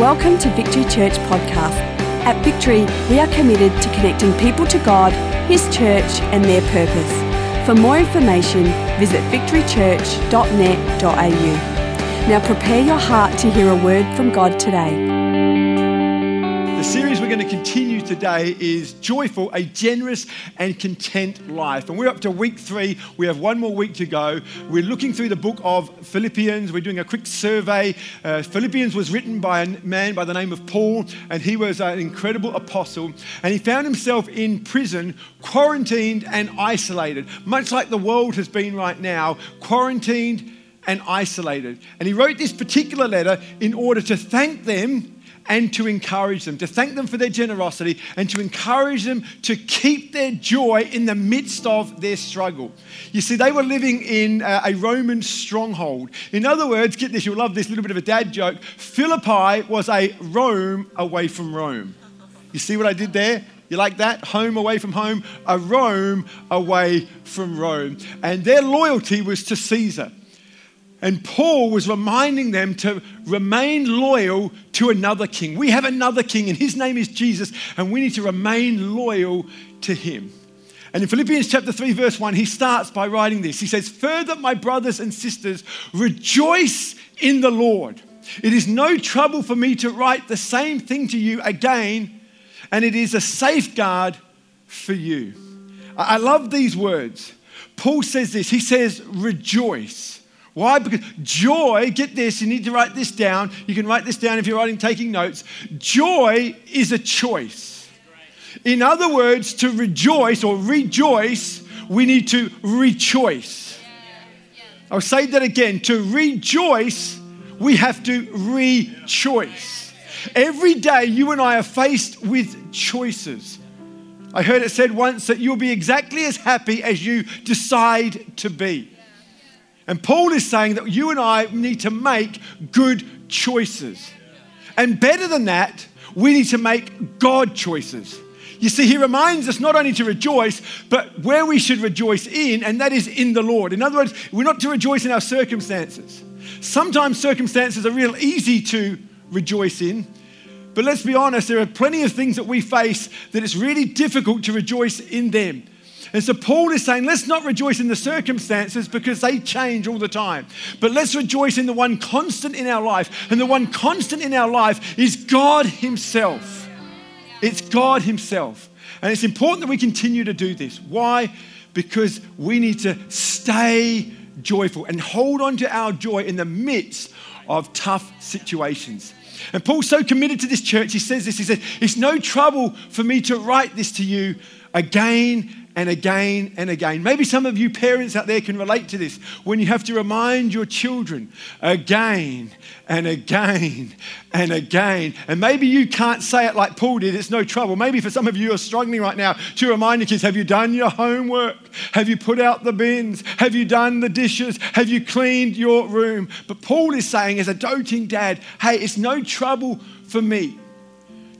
Welcome to Victory Church Podcast. At Victory, we are committed to connecting people to God, His church and their purpose. For more information, visit victorychurch.net.au. Now prepare your heart to hear a word from God today. The series we're going to continue today is Joyful, a Generous and Content Life. And we're up to week 3. We have one more week to go. We're looking through the book of Philippians. We're doing a quick survey. Philippians was written by a man by the name of Paul, and he was an incredible apostle. And he found himself in prison, quarantined and isolated, much like the world has been right now, quarantined and isolated. And he wrote this particular letter in order to thank them and to encourage them, to thank them for their generosity and to encourage them to keep their joy in the midst of their struggle. You see, they were living in a Roman stronghold. In other words, get this, you'll love this little bit of a dad joke. Philippi was a Rome away from Rome. You see what I did there? You like that? Home away from home, a Rome away from Rome. And their loyalty was to Caesar. And Paul was reminding them to remain loyal to another king. We have another king and his name is Jesus, and we need to remain loyal to him. And in Philippians chapter 3, verse 1, he starts by writing this. He says, "Further, my brothers and sisters, rejoice in the Lord. It is no trouble for me to write the same thing to you again, and it is a safeguard for you." I love these words. Paul says this. He says, rejoice. Why? Because joy, get this, you need to write this down. You can write this down if you're taking notes. Joy is a choice. In other words, to rejoice or rejoice, we need to rejoice. I'll say that again. To rejoice, we have to rejoice. Every day you and I are faced with choices. I heard it said once that you'll be exactly as happy as you decide to be. And Paul is saying that you and I need to make good choices. And better than that, we need to make God choices. You see, he reminds us not only to rejoice, but where we should rejoice in, and that is in the Lord. In other words, we're not to rejoice in our circumstances. Sometimes circumstances are real easy to rejoice in, but let's be honest, there are plenty of things that we face that it's really difficult to rejoice in them. And so Paul is saying, let's not rejoice in the circumstances because they change all the time. But let's rejoice in the one constant in our life. And the one constant in our life is God Himself. It's God Himself. And it's important that we continue to do this. Why? Because we need to stay joyful and hold on to our joy in the midst of tough situations. And Paul's so committed to this church, he says this. He said, it's no trouble for me to write this to you again and again and again. Maybe some of you parents out there can relate to this, when you have to remind your children again and again and again. And maybe you can't say it like Paul did, it's no trouble. Maybe for some of you are struggling right now to remind your kids, have you done your homework? Have you put out the bins? Have you done the dishes? Have you cleaned your room? But Paul is saying as a doting dad, hey, it's no trouble for me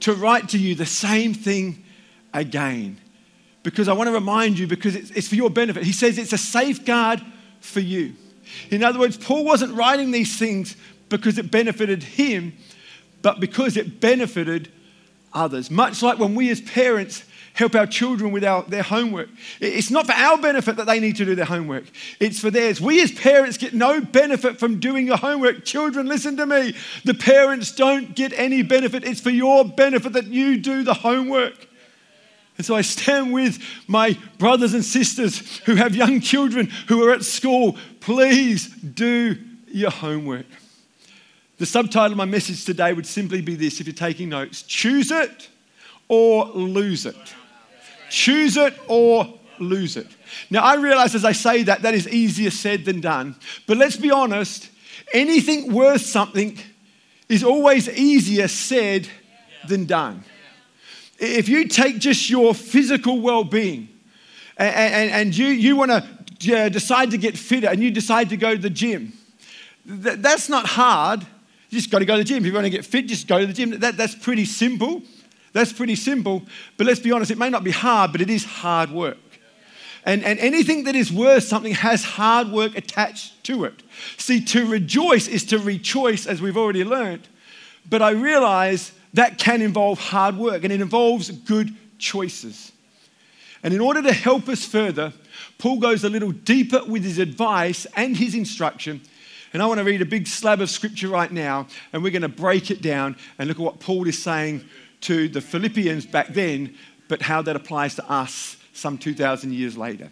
to write to you the same thing again. Because I want to remind you, because it's for your benefit. He says it's a safeguard for you. In other words, Paul wasn't writing these things because it benefited him, but because it benefited others. Much like when we as parents help our children with their homework. It's not for our benefit that they need to do their homework. It's for theirs. We as parents get no benefit from doing your homework. Children, listen to me. The parents don't get any benefit. It's for your benefit that you do the homework. And so I stand with my brothers and sisters who have young children who are at school. Please do your homework. The subtitle of my message today would simply be this, if you're taking notes. Choose it or lose it. Choose it or lose it. Now, I realize as I say that, that is easier said than done. But let's be honest, anything worth something is always easier said than done. If you take just your physical well-being and you want to decide to get fitter and you decide to go to the gym, that's not hard. You just got to go to the gym. If you want to get fit, just go to the gym. That's pretty simple. But let's be honest, it may not be hard, but it is hard work. And anything that is worth something has hard work attached to it. See, to rejoice is to rejoice, as we've already learned. But I realize that can involve hard work, and it involves good choices. And in order to help us further, Paul goes a little deeper with his advice and his instruction. And I want to read a big slab of scripture right now, and we're going to break it down and look at what Paul is saying to the Philippians back then, but how that applies to us some 2,000 years later.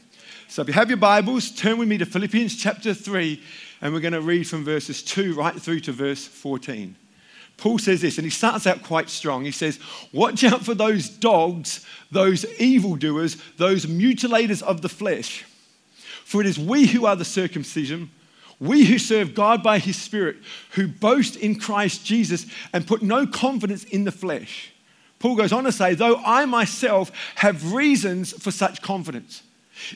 So if you have your Bibles, turn with me to Philippians chapter 3, and we're going to read from verses 2 right through to verse 14. Paul says this, and he starts out quite strong. He says, watch out for those dogs, those evildoers, those mutilators of the flesh. For it is we who are the circumcision, we who serve God by his Spirit, who boast in Christ Jesus and put no confidence in the flesh. Paul goes on to say, though I myself have reasons for such confidence.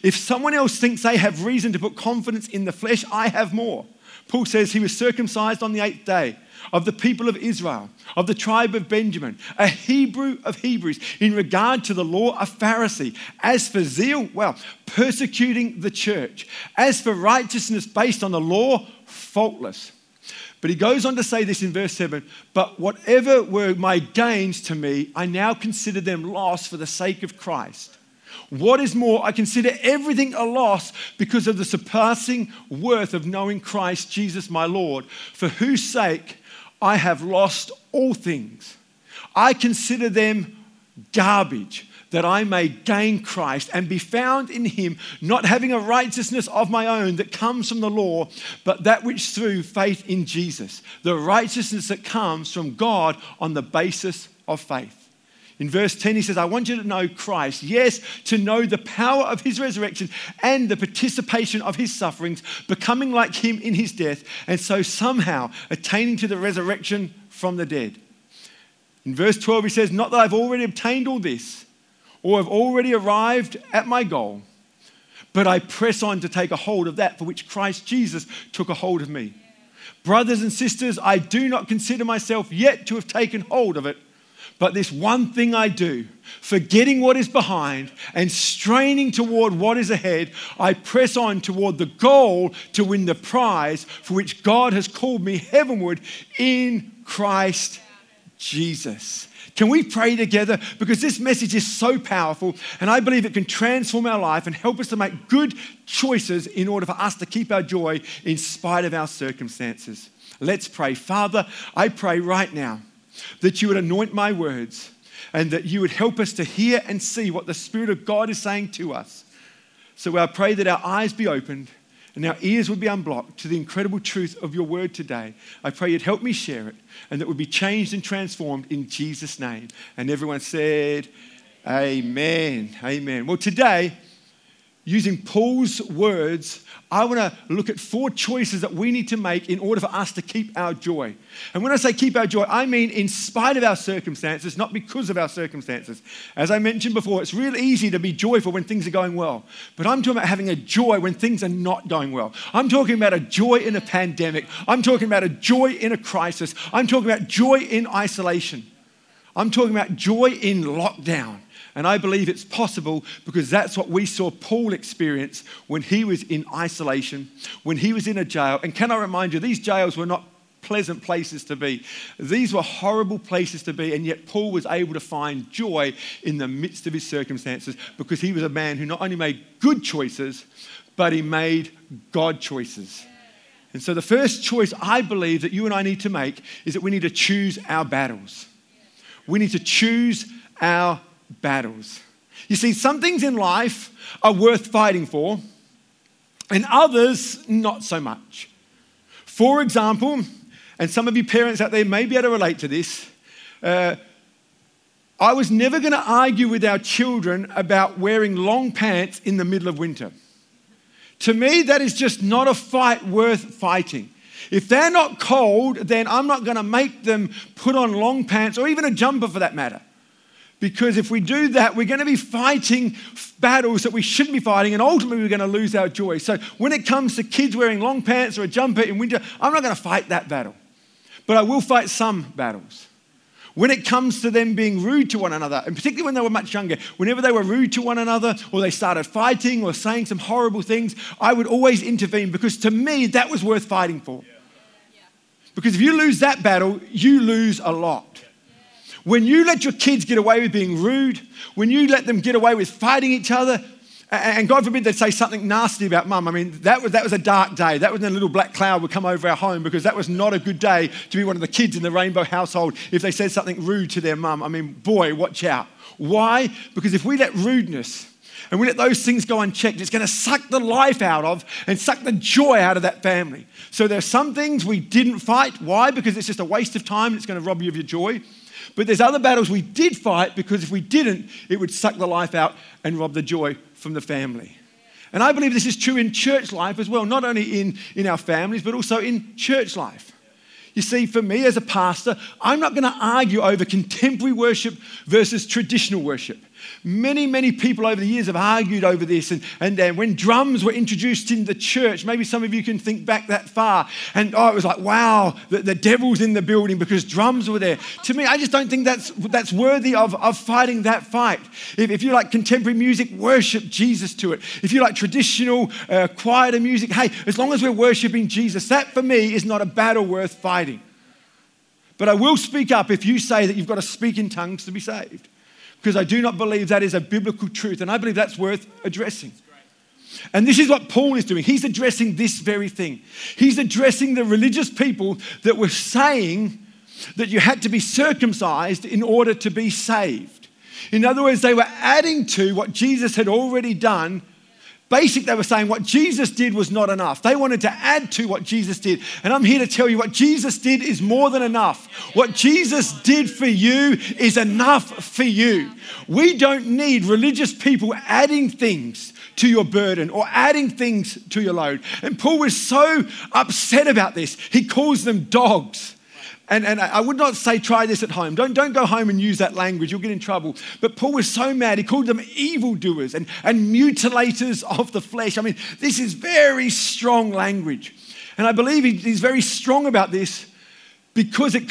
If someone else thinks they have reason to put confidence in the flesh, I have more. Paul says he was circumcised on the 8th day, of the people of Israel, of the tribe of Benjamin, a Hebrew of Hebrews, in regard to the law, a Pharisee. As for zeal, well, persecuting the church. As for righteousness based on the law, faultless. But he goes on to say this in verse 7, but whatever were my gains to me, I now consider them loss for the sake of Christ. What is more, I consider everything a loss because of the surpassing worth of knowing Christ Jesus my Lord, for whose sake I have lost all things. I consider them garbage, that I may gain Christ and be found in him, not having a righteousness of my own that comes from the law, but that which through faith in Jesus, the righteousness that comes from God on the basis of faith. In verse 10, he says, I want you to know Christ. Yes, to know the power of his resurrection and the participation of his sufferings, becoming like him in his death, and so somehow attaining to the resurrection from the dead. In verse 12, he says, not that I've already obtained all this or have already arrived at my goal, but I press on to take a hold of that for which Christ Jesus took a hold of me. Brothers and sisters, I do not consider myself yet to have taken hold of it, but this one thing I do, forgetting what is behind and straining toward what is ahead, I press on toward the goal to win the prize for which God has called me heavenward in Christ Jesus. Can we pray together? Because this message is so powerful, and I believe it can transform our life and help us to make good choices in order for us to keep our joy in spite of our circumstances. Let's pray. Father, I pray right now that you would anoint my words and that you would help us to hear and see what the Spirit of God is saying to us. So I pray that our eyes be opened and our ears would be unblocked to the incredible truth of your word today. I pray you'd help me share it and that we'll be changed and transformed in Jesus' name. And everyone said, amen. Amen. Well, today, using Paul's words, I want to look at four choices that we need to make in order for us to keep our joy. And when I say keep our joy, I mean in spite of our circumstances, not because of our circumstances. As I mentioned before, it's real easy to be joyful when things are going well. But I'm talking about having a joy when things are not going well. I'm talking about a joy in a pandemic. I'm talking about a joy in a crisis. I'm talking about joy in isolation. I'm talking about joy in lockdown. And I believe it's possible because that's what we saw Paul experience when he was in isolation, when he was in a jail. And can I remind you, these jails were not pleasant places to be. These were horrible places to be, and yet Paul was able to find joy in the midst of his circumstances because he was a man who not only made good choices, but he made God choices. And so the first choice I believe that you and I need to make is that we need to choose our battles. We need to choose our battles. You see, some things in life are worth fighting for, and others not so much. For example, and some of you parents out there may be able to relate to this, I was never going to argue with our children about wearing long pants in the middle of winter. To me, that is just not a fight worth fighting. If they're not cold, then I'm not going to make them put on long pants or even a jumper for that matter. Because if we do that, we're going to be fighting battles that we shouldn't be fighting, and ultimately we're going to lose our joy. So when it comes to kids wearing long pants or a jumper in winter, I'm not going to fight that battle. But I will fight some battles. When it comes to them being rude to one another, and particularly when they were much younger, whenever they were rude to one another or they started fighting or saying some horrible things, I would always intervene because to me, that was worth fighting for. Because if you lose that battle, you lose a lot. When you let your kids get away with being rude, when you let them get away with fighting each other, and God forbid they say something nasty about mum. I mean, that was a dark day. That was when a little black cloud would come over our home, because that was not a good day to be one of the kids in the Rainbow household if they said something rude to their mum. I mean, boy, watch out. Why? Because if we let rudeness and we let those things go unchecked, it's going to suck the life out of and suck the joy out of that family. So there are some things we didn't fight. Why? Because it's just a waste of time and it's going to rob you of your joy. But there's other battles we did fight, because if we didn't, it would suck the life out and rob the joy from the family. And I believe this is true in church life as well, not only in our families, but also in church life. You see, for me as a pastor, I'm not going to argue over contemporary worship versus traditional worship. Many, many people over the years have argued over this. And when drums were introduced in the church, maybe some of you can think back that far. And it was like, wow, the devil's in the building because drums were there. To me, I just don't think that's worthy of fighting that fight. If you like contemporary music, worship Jesus to it. If you like traditional, quieter music, hey, as long as we're worshiping Jesus, that for me is not a battle worth fighting. But I will speak up if you say that you've got to speak in tongues to be saved, because I do not believe that is a biblical truth, and I believe that's worth addressing. And this is what Paul is doing. He's addressing this very thing. He's addressing the religious people that were saying that you had to be circumcised in order to be saved. In other words, they were adding to what Jesus had already done. Basically, they were saying what Jesus did was not enough. They wanted to add to what Jesus did. And I'm here to tell you what Jesus did is more than enough. What Jesus did for you is enough for you. We don't need religious people adding things to your burden or adding things to your load. And Paul was so upset about this. He calls them dogs. And I would not say try this at home. Don't go home and use that language. You'll get in trouble. But Paul was so mad. He called them evildoers and mutilators of the flesh. I mean, this is very strong language. And I believe he's very strong about this because it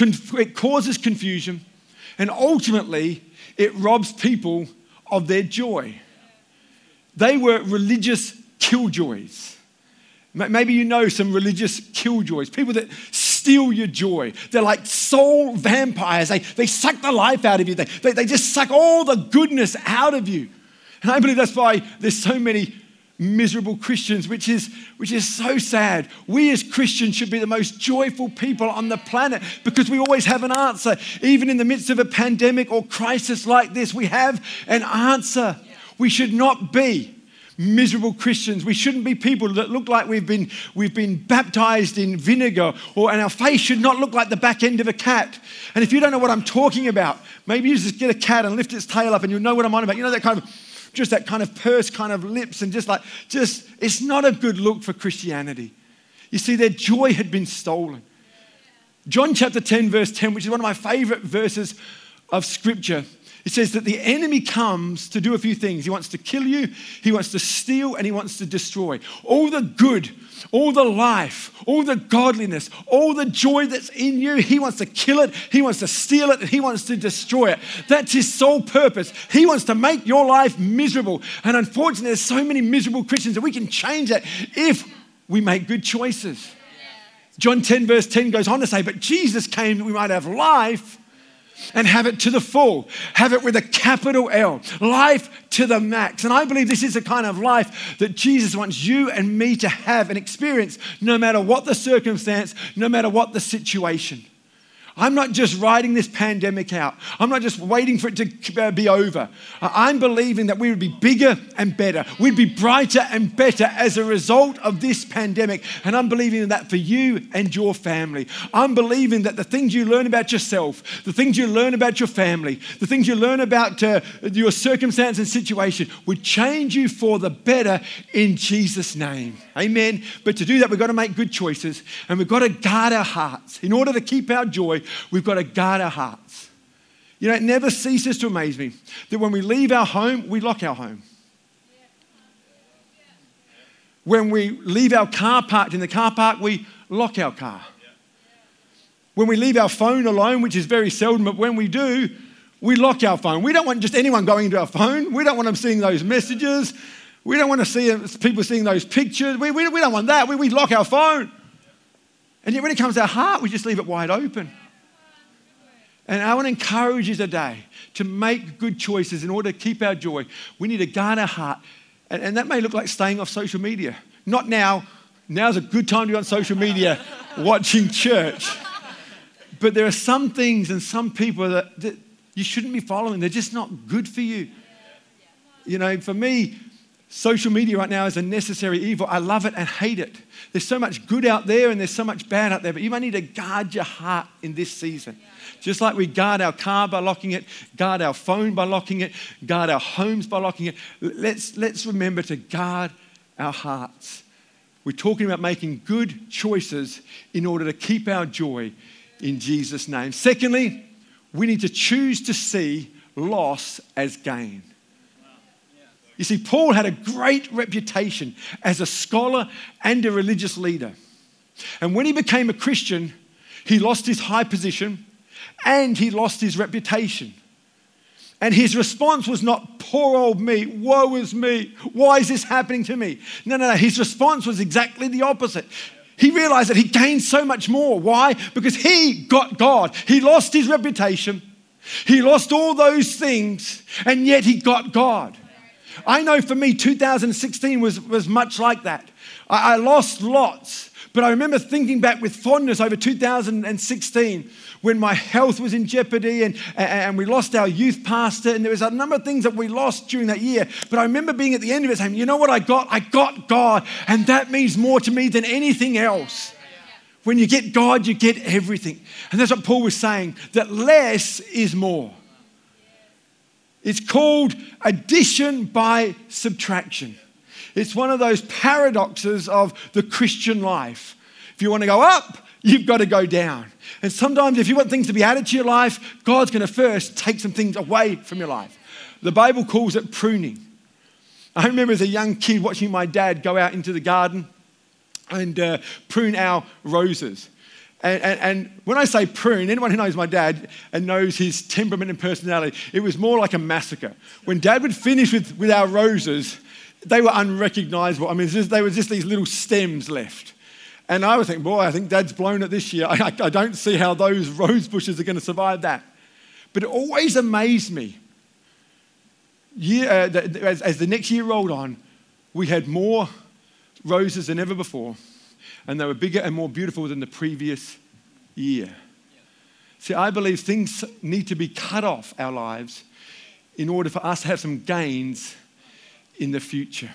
causes confusion. And ultimately, it robs people of their joy. They were religious killjoys. Maybe you know some religious killjoys, people that steal your joy. They're like soul vampires. They suck the life out of you. They just suck all the goodness out of you. And I believe that's why there's so many miserable Christians, which is so sad. We as Christians should be the most joyful people on the planet, because we always have an answer. Even in the midst of a pandemic or crisis like this, we have an answer. We should not be miserable Christians. We shouldn't be people that look like we've been baptized in vinegar, and our face should not look like the back end of a cat. And if you don't know what I'm talking about, maybe you just get a cat and lift its tail up and you'll know what I'm on about. You know, that kind of pursed kind of lips and just it's not a good look for Christianity. You see, their joy had been stolen. John chapter 10, verse 10, which is one of my favorite verses of scripture. It says that the enemy comes to do a few things. He wants to kill you, he wants to steal, and he wants to destroy. All the good, all the life, all the godliness, all the joy that's in you, he wants to kill it, he wants to steal it, and he wants to destroy it. That's his sole purpose. He wants to make your life miserable. And unfortunately, there's so many miserable Christians, that we can change that if we make good choices. John 10 verse 10 goes on to say, but Jesus came that we might have life and have it to the full, have it with a capital L, life to the max. And I believe this is the kind of life that Jesus wants you and me to have and experience, no matter what the circumstance, no matter what the situation. I'm not just riding this pandemic out. I'm not just waiting for it to be over. I'm believing that we would be bigger and better. We'd be brighter and better as a result of this pandemic. And I'm believing that for you and your family. I'm believing that the things you learn about yourself, the things you learn about your family, the things you learn about your circumstance and situation would change you for the better in Jesus' name. Amen. But to do that, we've got to make good choices, and we've got to guard our hearts. In order to keep our joy, we've got to guard our hearts. You know, it never ceases to amaze me that when we leave our home, we lock our home. When we leave our car parked in the car park, we lock our car. When we leave our phone alone, which is very seldom, but when we do, we lock our phone. We don't want just anyone going into our phone. We don't want them seeing those messages. We don't want to see people seeing those pictures. We don't want that. We lock our phone. And yet when it comes to our heart, we just leave it wide open. And I want to encourage you today to make good choices in order to keep our joy. We need to guard our heart. And that may look like staying off social media. Not now. Now's a good time to be on social media watching church. But there are some things and some people that you shouldn't be following. They're just not good for you. You know, for me, social media right now is a necessary evil. I love it and hate it. There's so much good out there and there's so much bad out there, but you might need to guard your heart in this season. Just like we guard our car by locking it, guard our phone by locking it, guard our homes by locking it. Let's remember to guard our hearts. We're talking about making good choices in order to keep our joy in Jesus' name. Secondly, we need to choose to see loss as gain. You see, Paul had a great reputation as a scholar and a religious leader. And when he became a Christian, he lost his high position and he lost his reputation. And his response was not, poor old me, woe is me, why is this happening to me? No. His response was exactly the opposite. He realized that he gained so much more. Why? Because he got God. He lost his reputation. He lost all those things, and yet he got God. I know for me, 2016 was much like that. I lost lots, but I remember thinking back with fondness over 2016 when my health was in jeopardy and we lost our youth pastor, and there was a number of things that we lost during that year. But I remember being at the end of it saying, you know what I got? I got God, and that means more to me than anything else. When you get God, you get everything. And that's what Paul was saying, that less is more. It's called addition by subtraction. It's one of those paradoxes of the Christian life. If you want to go up, you've got to go down. And sometimes if you want things to be added to your life, God's going to first take some things away from your life. The Bible calls it pruning. I remember as a young kid watching my dad go out into the garden and prune our roses. And when I say prune, anyone who knows my dad and knows his temperament and personality, it was more like a massacre. When Dad would finish with our roses, they were unrecognizable. I mean, they were just these little stems left. And I was thinking, boy, I think Dad's blown it this year. I don't see how those rose bushes are going to survive that. But it always amazed me. As the next year rolled on, we had more roses than ever before. And they were bigger and more beautiful than the previous year. See, I believe things need to be cut off our lives in order for us to have some gains in the future.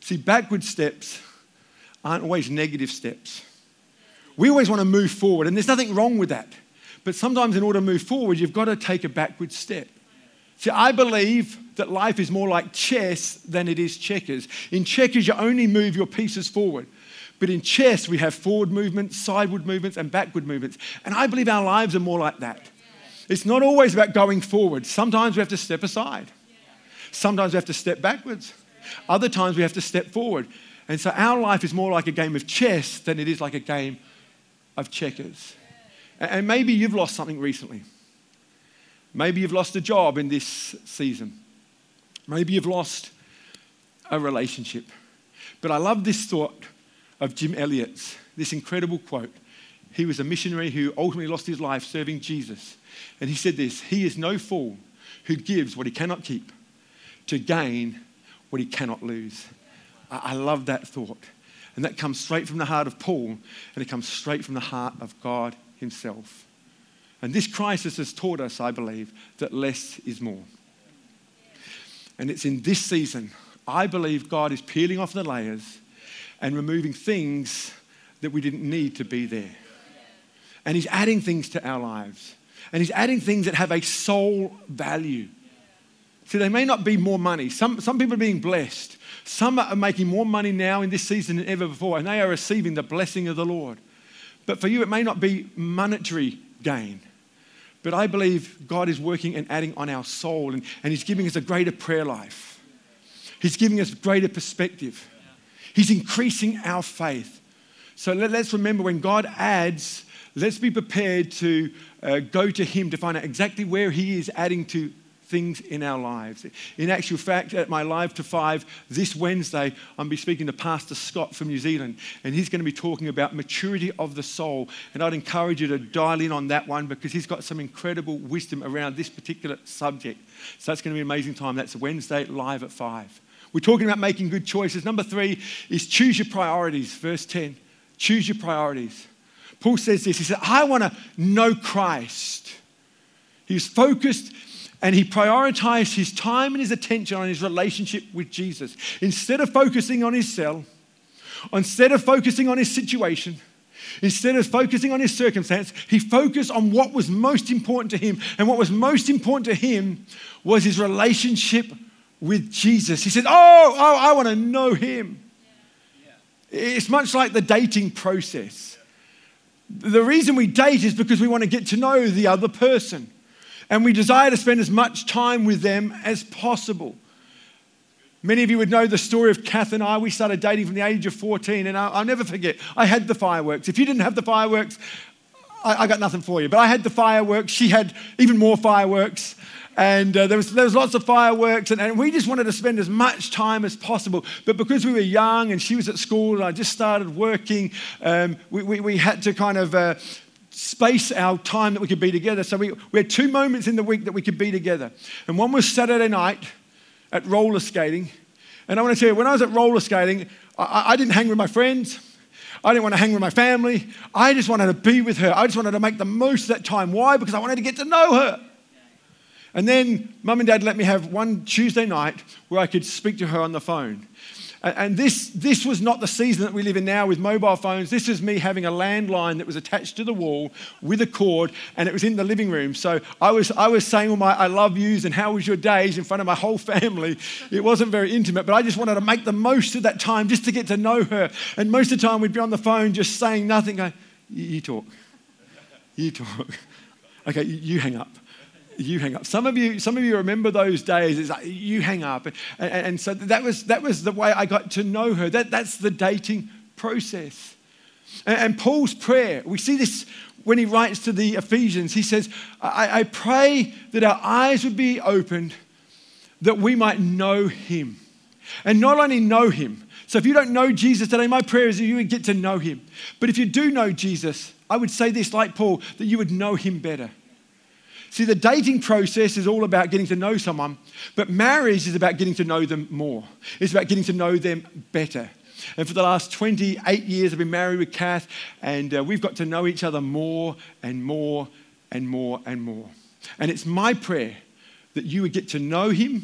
See, backward steps aren't always negative steps. We always want to move forward, and there's nothing wrong with that. But sometimes in order to move forward, you've got to take a backward step. See, I believe that life is more like chess than it is checkers. In checkers, you only move your pieces forward. But in chess, we have forward movements, sideward movements, and backward movements. And I believe our lives are more like that. It's not always about going forward. Sometimes we have to step aside. Sometimes we have to step backwards. Other times we have to step forward. And so our life is more like a game of chess than it is like a game of checkers. And maybe you've lost something recently. Maybe you've lost a job in this season. Maybe you've lost a relationship. But I love this thought of Jim Elliot's, this incredible quote. He was a missionary who ultimately lost his life serving Jesus. And he said this, "He is no fool who gives what he cannot keep to gain what he cannot lose." I love that thought. And that comes straight from the heart of Paul, and it comes straight from the heart of God himself. And this crisis has taught us, I believe, that less is more. And it's in this season, I believe God is peeling off the layers and removing things that we didn't need to be there. And he's adding things to our lives. And he's adding things that have a soul value. See, they may not be more money. Some people are being blessed. Some are making more money now in this season than ever before, and they are receiving the blessing of the Lord. But for you, it may not be monetary gain. But I believe God is working and adding on our soul, and he's giving us a greater prayer life. He's giving us greater perspective. He's increasing our faith. So let's remember, when God adds, let's be prepared to go to him to find out exactly where he is adding to things in our lives. In actual fact, at my Live to Five this Wednesday, I'm going to be speaking to Pastor Scott from New Zealand, and he's going to be talking about maturity of the soul. And I'd encourage you to dial in on that one because he's got some incredible wisdom around this particular subject. So that's going to be an amazing time. That's Wednesday, Live at 5. We're talking about making good choices. Number 3 is choose your priorities. Verse 10, choose your priorities. Paul says this. He said, I want to know Christ. He was focused and he prioritized his time and his attention on his relationship with Jesus. Instead of focusing on his cell, instead of focusing on his situation, instead of focusing on his circumstance, he focused on what was most important to him. And what was most important to him was his relationship with Jesus. He said, oh, I want to know him. Yeah. It's much like the dating process. The reason we date is because we want to get to know the other person. And we desire to spend as much time with them as possible. Many of you would know the story of Kath and I. We started dating from the age of 14, and I'll never forget. I had the fireworks. If you didn't have the fireworks, I got nothing for you. But I had the fireworks. She had even more fireworks. And there was lots of fireworks, and we just wanted to spend as much time as possible. But because we were young and she was at school and I just started working, we had to kind of space our time that we could be together. So we had 2 moments in the week that we could be together. And one was Saturday night at roller skating. And I want to tell you, when I was at roller skating, I didn't hang with my friends. I didn't want to hang with my family. I just wanted to be with her. I just wanted to make the most of that time. Why? Because I wanted to get to know her. And then Mum and Dad let me have one Tuesday night where I could speak to her on the phone. And this was not the season that we live in now with mobile phones. This is me having a landline that was attached to the wall with a cord, and it was in the living room. So I was saying all my I love yous and how was your days in front of my whole family. It wasn't very intimate, but I just wanted to make the most of that time just to get to know her. And most of the time we'd be on the phone just saying nothing, going, you talk. Okay, you hang up. You hang up. Some of you remember those days. It's like, you hang up. And so that was the way I got to know her. That's the dating process. And Paul's prayer, we see this when he writes to the Ephesians. He says, I pray that our eyes would be opened, that we might know him. And not only know him. So if you don't know Jesus today, my prayer is that you would get to know him. But if you do know Jesus, I would say this like Paul, that you would know him better. See, the dating process is all about getting to know someone, but marriage is about getting to know them more. It's about getting to know them better. And for the last 28 years, I've been married with Kath, and we've got to know each other more and more and more and more. And it's my prayer that you would get to know him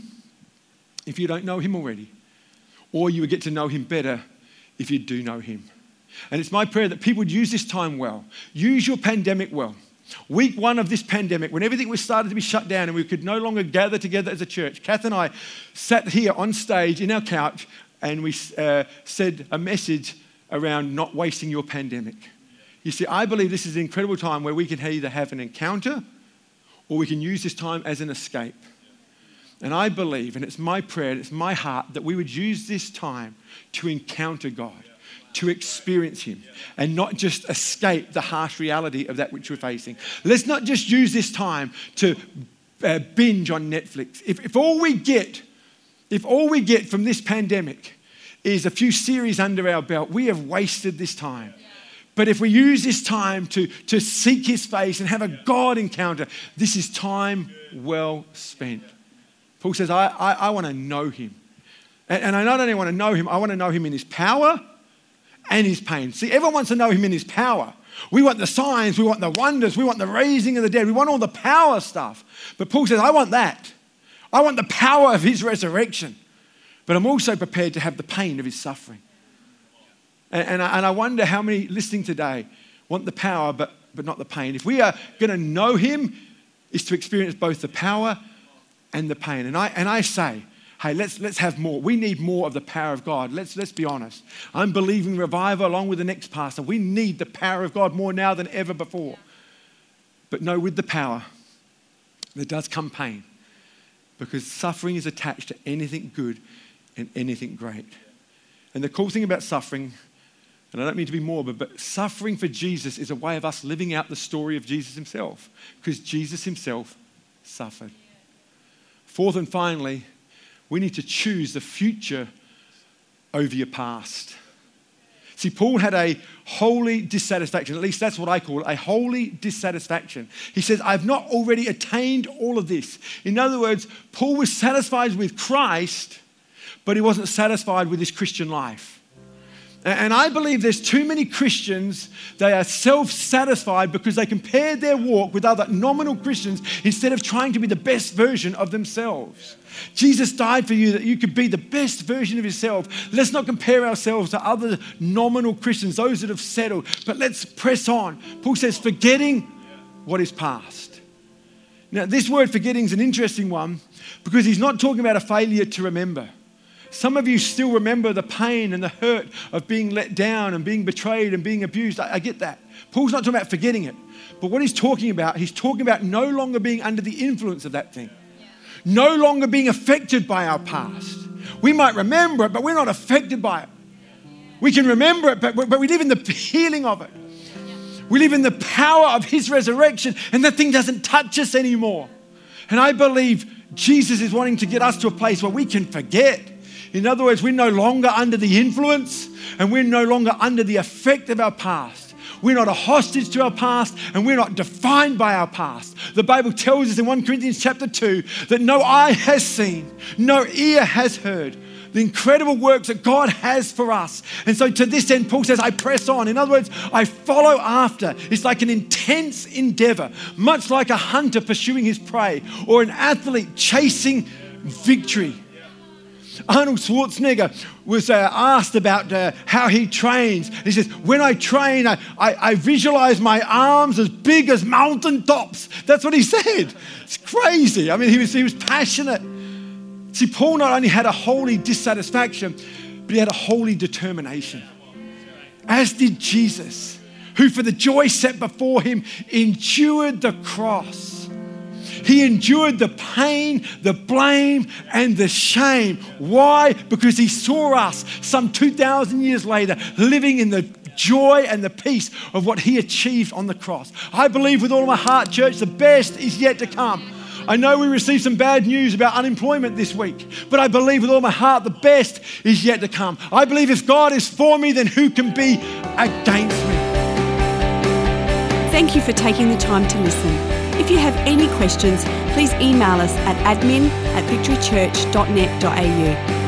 if you don't know him already, or you would get to know him better if you do know him. And it's my prayer that people would use this time well. Use your pandemic well. Week 1 of this pandemic, when everything was started to be shut down and we could no longer gather together as a church, Kath and I sat here on stage in our couch and we said a message around not wasting your pandemic. You see, I believe this is an incredible time where we can either have an encounter or we can use this time as an escape. And I believe, and it's my prayer, and it's my heart, that we would use this time to encounter God, to experience him and not just escape the harsh reality of that which we're facing. Let's not just use this time to binge on Netflix. If all we get from this pandemic is a few series under our belt, we have wasted this time. But if we use this time to seek his face and have a God encounter, this is time well spent. Paul says, I want to know him. And I not only want to know him, I want to know him in his power and his pain. See, everyone wants to know him in his power. We want the signs, we want the wonders, we want the raising of the dead, we want all the power stuff. But Paul says, I want that. I want the power of his resurrection. But I'm also prepared to have the pain of his suffering. And I wonder how many listening today want the power but not the pain. If we are going to know him, is to experience both the power and the pain. And I say, hey, let's have more. We need more of the power of God. Let's be honest. I'm believing revival along with the next pastor. We need the power of God more now than ever before. But no, with the power, there does come pain because suffering is attached to anything good and anything great. And the cool thing about suffering, and I don't mean to be morbid, but suffering for Jesus is a way of us living out the story of Jesus himself because Jesus himself suffered. Fourth and finally, we need to choose the future over your past. See, Paul had a holy dissatisfaction. At least that's what I call it, a holy dissatisfaction. He says, I've not already attained all of this. In other words, Paul was satisfied with Christ, but he wasn't satisfied with his Christian life. And I believe there's too many Christians, they are self-satisfied because they compare their walk with other nominal Christians instead of trying to be the best version of themselves. Jesus died for you that you could be the best version of yourself. Let's not compare ourselves to other nominal Christians, those that have settled, but let's press on. Paul says, forgetting what is past. Now, this word forgetting is an interesting one because he's not talking about a failure to remember. Some of you still remember the pain and the hurt of being let down and being betrayed and being abused. I get that. Paul's not talking about forgetting it. But what he's talking about no longer being under the influence of that thing. No longer being affected by our past. We might remember it, but we're not affected by it. We can remember it, but we live in the healing of it. We live in the power of his resurrection, and that thing doesn't touch us anymore. And I believe Jesus is wanting to get us to a place where we can forget. In other words, we're no longer under the influence and we're no longer under the effect of our past. We're not a hostage to our past and we're not defined by our past. The Bible tells us in 1 Corinthians chapter 2 that no eye has seen, no ear has heard the incredible works that God has for us. And so to this end, Paul says, I press on. In other words, I follow after. It's like an intense endeavor, much like a hunter pursuing his prey or an athlete chasing victory. Arnold Schwarzenegger was asked about how he trains. He says, when I train, I visualize my arms as big as mountain tops. That's what he said. It's crazy. I mean, he was passionate. See, Paul not only had a holy dissatisfaction, but he had a holy determination. As did Jesus, who for the joy set before him endured the cross. He endured the pain, the blame, and the shame. Why? Because he saw us some 2,000 years later living in the joy and the peace of what he achieved on the cross. I believe with all my heart, church, the best is yet to come. I know we received some bad news about unemployment this week, but I believe with all my heart, the best is yet to come. I believe if God is for me, then who can be against me? Thank you for taking the time to listen. If you have any questions, please email us at admin@victorychurch.net.au.